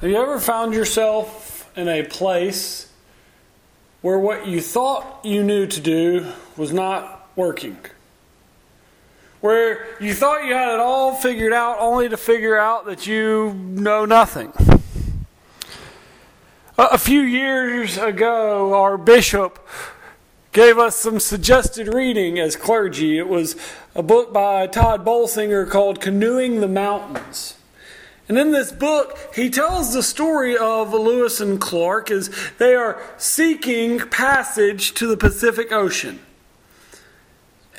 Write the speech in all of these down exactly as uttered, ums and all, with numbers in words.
Have you ever found yourself in a place where what you thought you knew to do was not working? Where you thought you had it all figured out, only to figure out that you know nothing. A few years ago, our bishop gave us some suggested reading as clergy. It was a book by Todd Bolsinger called Canoeing the Mountains. And in this book, he tells the story of Lewis and Clark as they are seeking passage to the Pacific Ocean.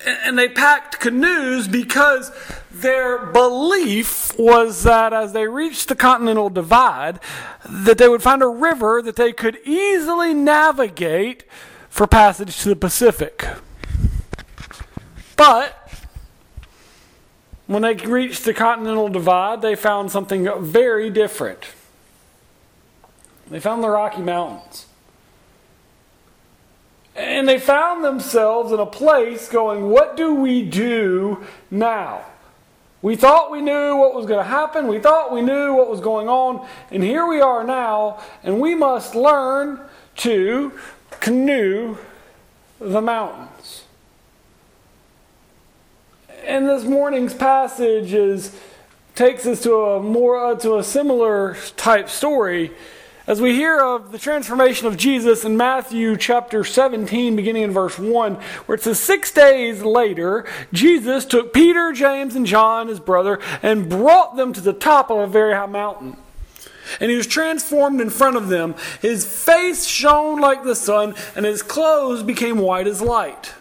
And they packed canoes because their belief was that as they reached the Continental Divide, that they would find a river that they could easily navigate for passage to the Pacific. But when they reached the Continental Divide, they found something very different. They found the Rocky Mountains. And they found themselves in a place going, what do we do now? We thought we knew what was going to happen. We thought we knew what was going on. And here we are now, and we must learn to canoe the mountains. And this morning's passage is, takes us to a more uh, to a similar type story. As we hear of the transformation of Jesus in Matthew chapter seventeen, beginning in verse one, where it says, six days later, Jesus took Peter, James, and John, his brother, and brought them to the top of a very high mountain. And he was transformed in front of them. His face shone like the sun, and his clothes became white as light.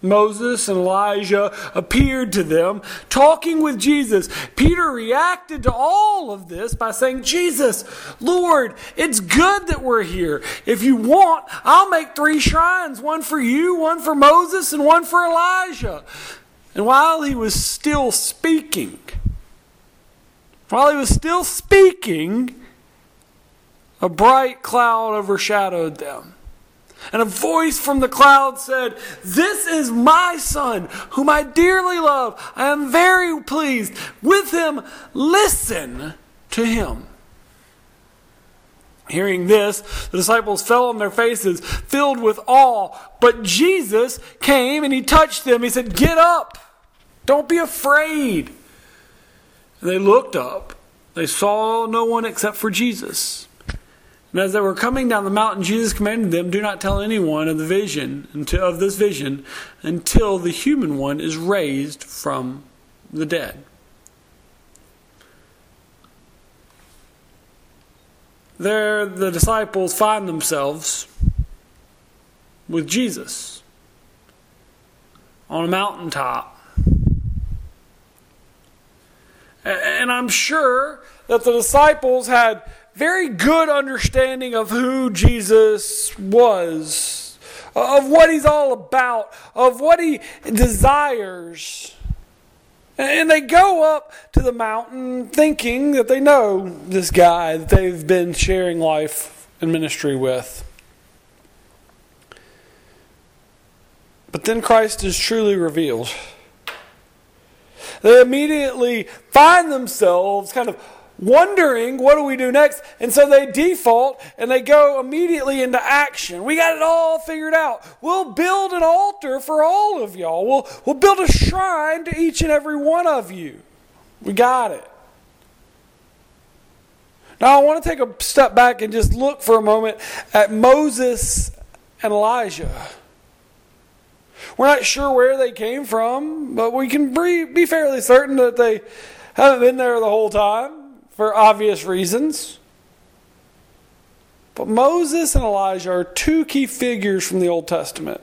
Moses and Elijah appeared to them, talking with Jesus. Peter reacted to all of this by saying, Jesus, Lord, it's good that we're here. If you want, I'll make three shrines, one for you, one for Moses, and one for Elijah. And while he was still speaking, while he was still speaking, a bright cloud overshadowed them. And a voice from the cloud said, this is my son, whom I dearly love. I am very pleased with him. Listen to him. Hearing this, the disciples fell on their faces, filled with awe. But Jesus came and he touched them. He said, get up. Don't be afraid. And they looked up. They saw no one except for Jesus. And as they were coming down the mountain, Jesus commanded them, do not tell anyone of the vision, of this vision, until the human one is raised from the dead. There the disciples find themselves with Jesus on a mountaintop. And I'm sure that the disciples had very good understanding of who Jesus was, of what he's all about, of what he desires. And they go up to the mountain thinking that they know this guy that they've been sharing life and ministry with. But then Christ is truly revealed. They immediately find themselves kind of wondering, what do we do next? And so they default and they go immediately into action. We got it all figured out. We'll build an altar for all of y'all. We'll, we'll build a shrine to each and every one of you. We got it. Now I want to take a step back and just look for a moment at Moses and Elijah. We're not sure where they came from, but we can be fairly certain that they haven't been there the whole time, for obvious reasons. But Moses and Elijah are two key figures from the Old Testament.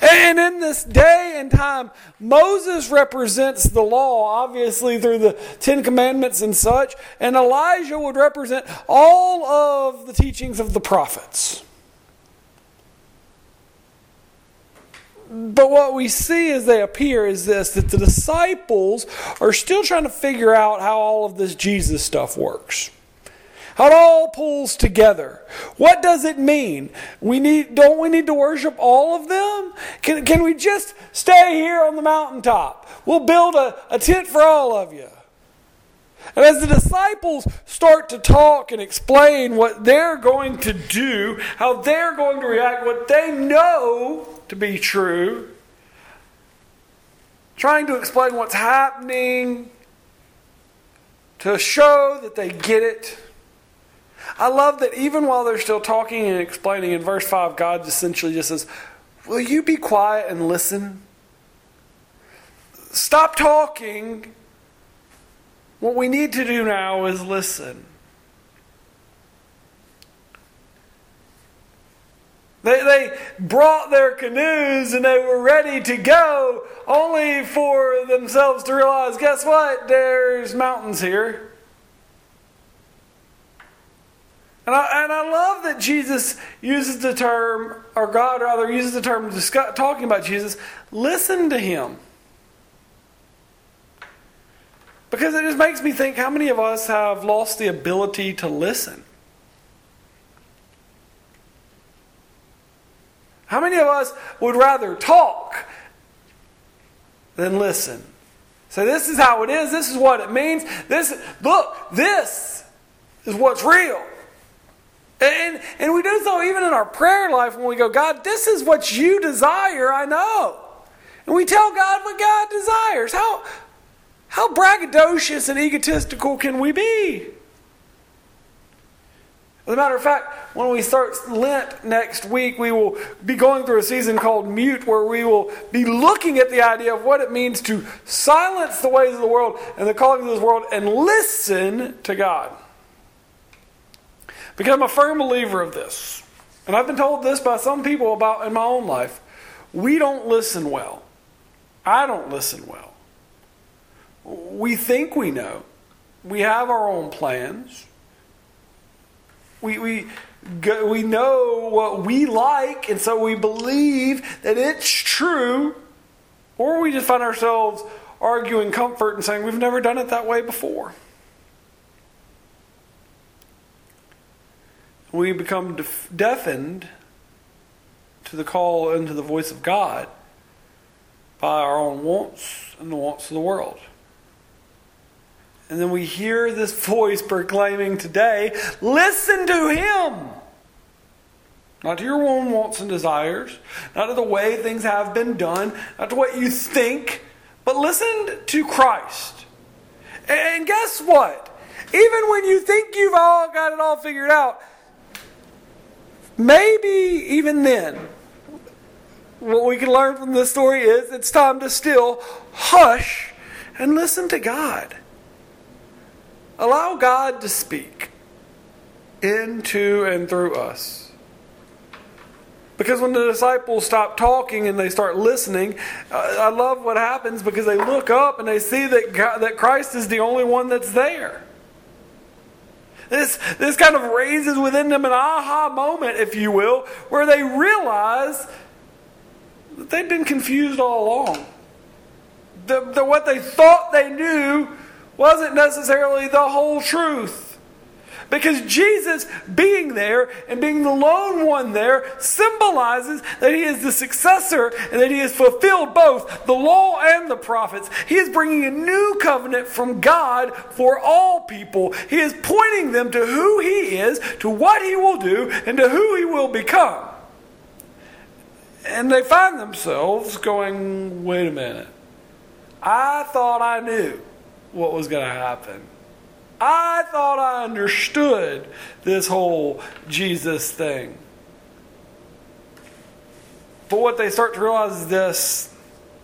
And in this day and time, Moses represents the law, obviously through the Ten Commandments and such, and Elijah would represent all of the teachings of the prophets. But what we see as they appear is this, that the disciples are still trying to figure out how all of this Jesus stuff works. How it all pulls together. What does it mean? We need, don't we need to worship all of them? Can, can we just stay here on the mountaintop? We'll build a, a tent for all of you. And as the disciples start to talk and explain what they're going to do, how they're going to react, what they know to be true, trying to explain what's happening, to show that they get it. I love that even while they're still talking and explaining, in verse five, God essentially just says, will you be quiet and listen? Stop talking. What we need to do now is listen. They, they brought their canoes and they were ready to go, only for themselves to realize, guess what? There's mountains here. And I, and I love that Jesus uses the term, or God rather uses the term discuss, talking about Jesus, listen to him. Because it just makes me think, how many of us have lost the ability to listen? How many of us would rather talk than listen? So this is how it is. This is what it means. This, look, this is what's real. And, and we do so even in our prayer life when we go, God, this is what you desire, I know. And we tell God what God desires. How... How braggadocious and egotistical can we be? As a matter of fact, when we start Lent next week, we will be going through a season called Mute, where we will be looking at the idea of what it means to silence the ways of the world and the callings of this world and listen to God. Because I'm a firm believer of this. And I've been told this by some people about in my own life. We don't listen well. I don't listen well. We think we know. We have our own plans. We we go, we know what we like, and so we believe that it's true. Or we just find ourselves arguing comfort and saying, we've never done it that way before. We become deafened to the call and to the voice of God by our own wants and the wants of the world. And then we hear this voice proclaiming today, listen to him. Not to your own wants and desires, not to the way things have been done, not to what you think, but listen to Christ. And guess what? Even when you think you've all got it all figured out, maybe even then, what we can learn from this story is it's time to still hush and listen to God. Allow God to speak into and through us. Because when the disciples stop talking and they start listening, I love what happens because they look up and they see that God, that Christ is the only one that's there. This, this kind of raises within them an aha moment, if you will, where they realize that they've been confused all along. That the, what they thought they knew wasn't necessarily the whole truth. Because Jesus being there and being the lone one there symbolizes that he is the successor and that he has fulfilled both the law and the prophets. He is bringing a new covenant from God for all people. He is pointing them to who he is, to what he will do, and to who he will become. And they find themselves going, wait a minute. I thought I knew what was going to happen. I thought I understood this whole Jesus thing. But what they start to realize is this,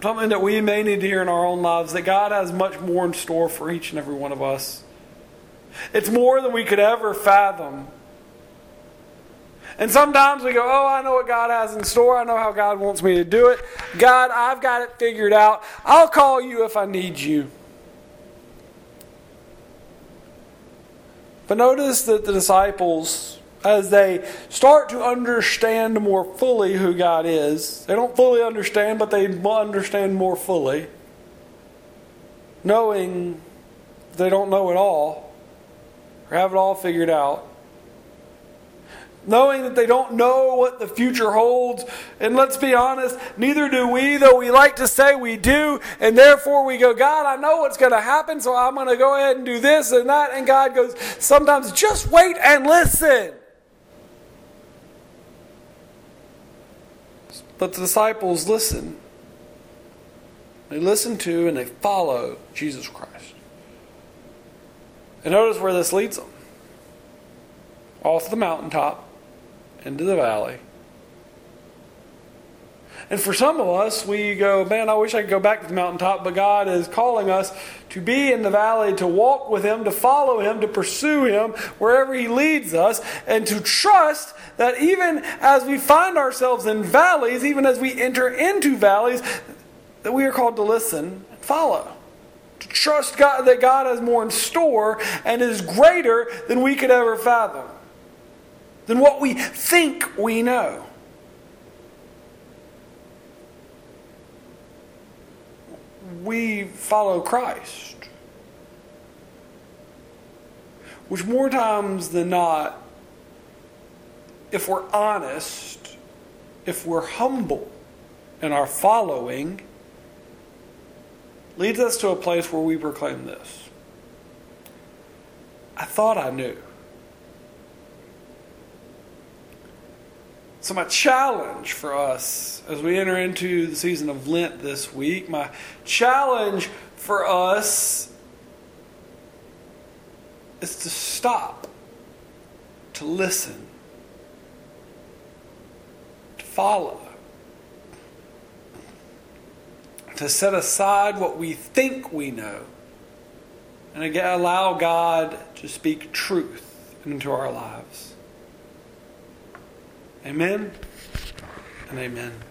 something that we may need to hear in our own lives, that God has much more in store for each and every one of us. It's more than we could ever fathom. And sometimes we go, oh, I know what God has in store. I know how God wants me to do it. God, I've got it figured out. I'll call you if I need you. But notice that the disciples, as they start to understand more fully who God is, they don't fully understand, but they understand more fully, knowing they don't know it all, or have it all figured out. knowing that they don't know what the future holds. And let's be honest, neither do we, though we like to say we do. And therefore we go, God, I know what's going to happen, so I'm going to go ahead and do this and that. And God goes, sometimes just wait and listen. But the disciples listen. They listen to and they follow Jesus Christ. And notice where this leads them. Off the mountaintop, into the valley. And for some of us, we go, man, I wish I could go back to the mountaintop, but God is calling us to be in the valley, to walk with Him, to follow Him, to pursue Him wherever He leads us, and to trust that even as we find ourselves in valleys, even as we enter into valleys, that we are called to listen and follow. To trust God, that God has more in store and is greater than we could ever fathom. Than what we think we know. We follow Christ, which more times than not, if we're honest, if we're humble in our following, leads us to a place where we proclaim this. I thought I knew. So my challenge for us as we enter into the season of Lent this week, my challenge for us is to stop, to listen, to follow, to set aside what we think we know and again, allow God to speak truth into our lives. Amen and amen.